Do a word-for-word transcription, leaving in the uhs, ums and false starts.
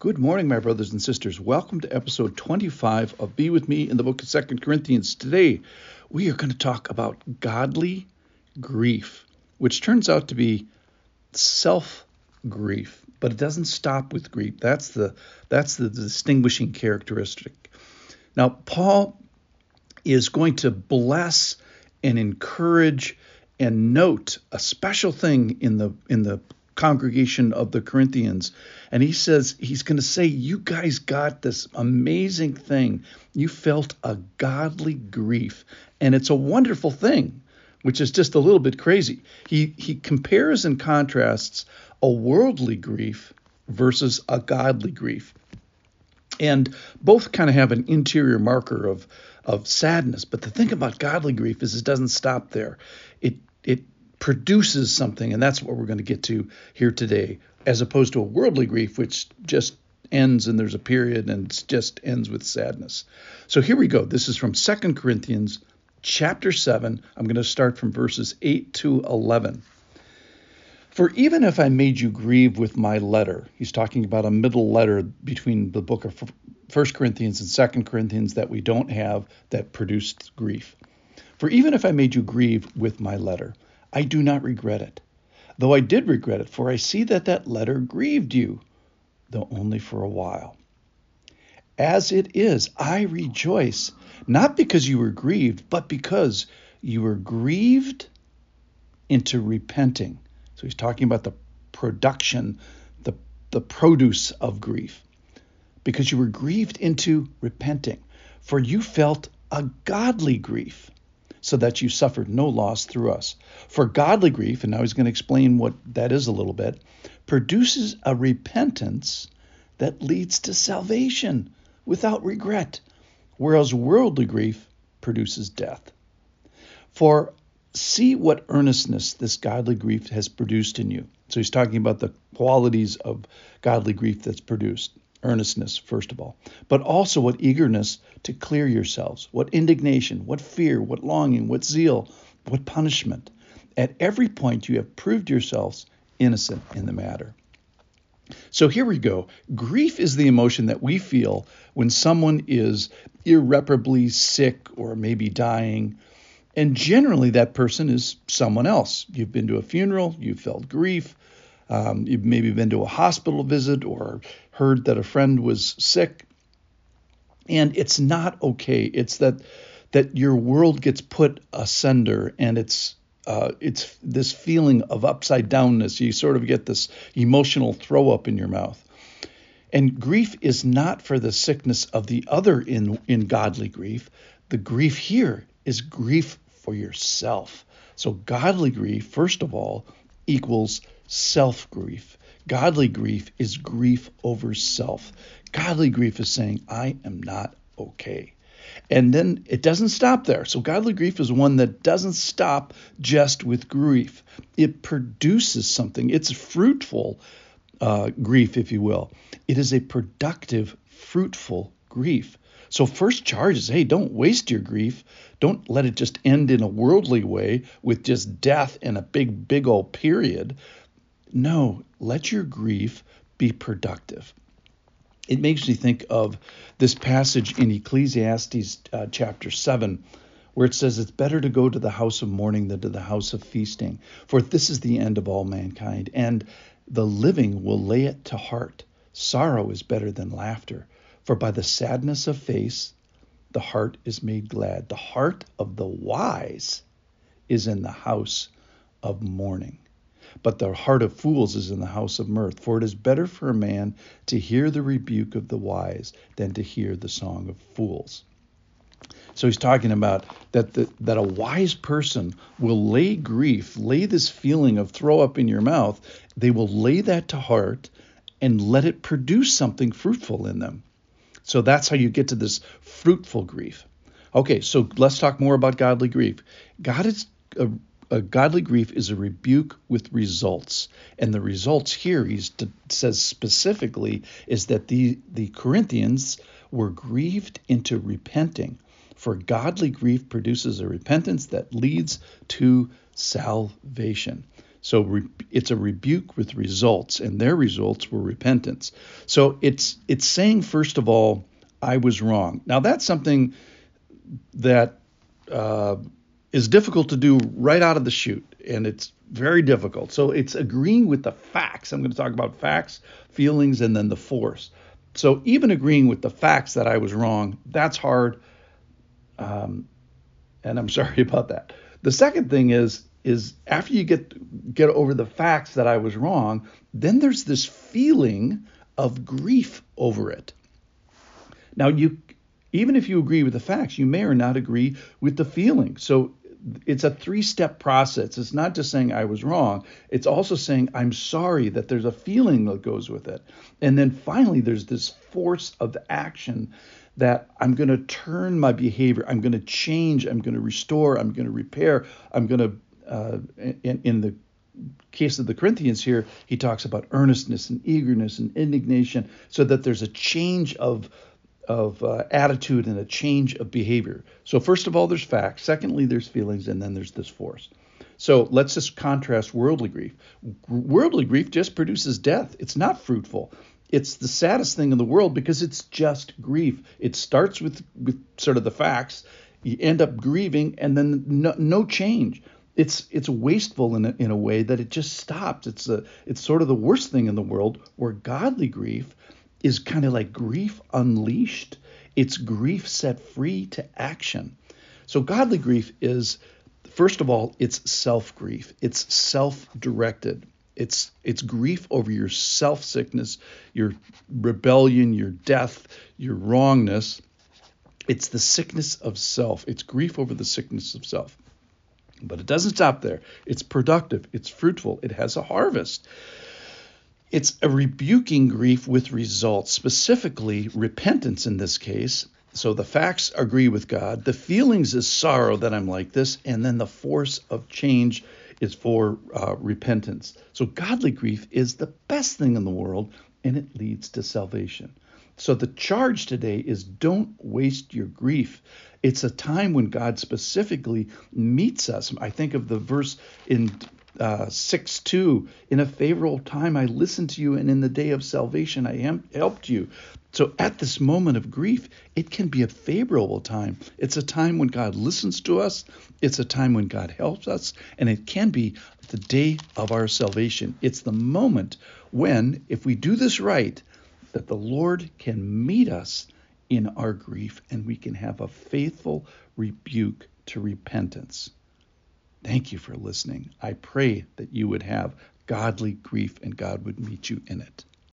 Good morning, my brothers and sisters. Welcome to episode twenty-five of Be With Me in the Book of Second Corinthians. Today, we are going to talk about godly grief, which turns out to be self-grief, but it doesn't stop with grief. That's the, that's the distinguishing characteristic. Now, Paul is going to bless and encourage and note a special thing in the in the congregation of the Corinthians. And he says, he's going to say, you guys got this amazing thing. You felt a godly grief. And it's a wonderful thing, which is just a little bit crazy. He, he compares and contrasts a worldly grief versus a godly grief. And both kind of have an interior marker of, of sadness. But the thing about godly grief is it doesn't stop there. It, it, produces something, and that's what we're going to get to here today, as opposed to a worldly grief, which just ends and there's a period and it just ends with sadness. So here we go. This is from Second Corinthians chapter seven. I'm going to start from verses eight to eleven. For even if I made you grieve with my letter, he's talking about a middle letter between the book of First Corinthians and Second Corinthians that we don't have that produced grief. For even if I made you grieve with my letter, I do not regret it, though I did regret it, for I see that that letter grieved you, though only for a while. As it is, I rejoice, not because you were grieved, but because you were grieved into repenting. So he's talking about the production, the, the produce of grief, because you were grieved into repenting, for you felt a godly grief, so that you suffered no loss through us. For godly grief, and now he's going to explain what that is a little bit, produces a repentance that leads to salvation without regret, whereas worldly grief produces death. For see what earnestness this godly grief has produced in you. So he's talking about the qualities of godly grief that's produced. Earnestness, first of all, but also what eagerness to clear yourselves, what indignation, what fear, what longing, what zeal, what punishment. At every point you have proved yourselves innocent in the matter. So here we go. Grief is the emotion that we feel when someone is irreparably sick or maybe dying, and generally that person is someone else. You've been to a funeral, you've felt grief. Um, you've maybe been to a hospital visit or heard that a friend was sick. And it's not okay. It's that that your world gets put asunder, and it's uh, it's this feeling of upside downness. You sort of get this emotional throw up in your mouth. And grief is not for the sickness of the other in, in godly grief. The grief here is grief for yourself. So godly grief, first of all, equals self-grief. Godly grief is grief over self. Godly grief is saying, I am not okay. And then it doesn't stop there. So godly grief is one that doesn't stop just with grief. It produces something. It's fruitful uh, grief, if you will. It is a productive, fruitful grief. So first charge is, hey, don't waste your grief. Don't let it just end in a worldly way with just death and a big, big old period. No, let your grief be productive. It makes me think of this passage in Ecclesiastes uh, chapter seven, where it says, it's better to go to the house of mourning than to the house of feasting, for this is the end of all mankind, and the living will lay it to heart. Sorrow is better than laughter, for by the sadness of face, the heart is made glad. The heart of the wise is in the house of mourning, but the heart of fools is in the house of mirth. For it is better for a man to hear the rebuke of the wise than to hear the song of fools. So he's talking about that the, that a wise person will lay grief, lay this feeling of throw up in your mouth. They will lay that to heart and let it produce something fruitful in them. So that's how you get to this fruitful grief. Okay, so let's talk more about godly grief. God is... Uh, A godly grief is a rebuke with results. And the results here, he says specifically, is that the, the Corinthians were grieved into repenting. For godly grief produces a repentance that leads to salvation. So re- it's a rebuke with results, and their results were repentance. So it's it's saying, first of all, I was wrong. Now, that's something that uh, is difficult to do right out of the chute, and it's very difficult. So it's agreeing with the facts. I'm going to talk about facts, feelings, and then the force. So even agreeing with the facts that I was wrong, that's hard, um, and I'm sorry about that. The second thing is, is after you get get over the facts that I was wrong, then there's this feeling of grief over it. Now, you even if you agree with the facts, you may or not agree with the feeling. So it's a three-step process. It's not just saying I was wrong. It's also saying I'm sorry, that there's a feeling that goes with it. And then finally, there's this force of action that I'm going to turn my behavior. I'm going to change. I'm going to restore. I'm going to repair. I'm going to Uh, in, in the case of the Corinthians here, he talks about earnestness and eagerness and indignation, so that there's a change of of uh, attitude and a change of behavior. So first of all, there's facts. Secondly, there's feelings, and then there's this force. So let's just contrast worldly grief. Worldly grief just produces death. It's not fruitful. It's the saddest thing in the world because it's just grief. It starts with, with sort of the facts. You end up grieving, and then no, no change. It's it's wasteful in a, in a way that it just stops. It's a it's sort of the worst thing in the world, where godly grief is kind of like grief unleashed. It's grief set free to action. So godly grief is, first of all, it's self-grief. It's self-directed. It's it's grief over your self-sickness, your rebellion, your death, your wrongness. It's the sickness of self. It's grief over the sickness of self. But it doesn't stop there. It's productive. It's fruitful. It has a harvest. It's a rebuking grief with results, specifically repentance in this case. So the facts agree with God. The feelings is sorrow that I'm like this. And then the force of change is for uh, repentance. So godly grief is the best thing in the world, and it leads to salvation. So the charge today is don't waste your grief. It's a time when God specifically meets us. I think of the verse in six two, in a favorable time I listened to you, and in the day of salvation I am helped you. So at this moment of grief, it can be a favorable time. It's a time when God listens to us. It's a time when God helps us. And it can be the day of our salvation. It's the moment when, if we do this right, that the Lord can meet us in our grief, and we can have a faithful rebuke to repentance. Thank you for listening. I pray that you would have godly grief, and God would meet you in it.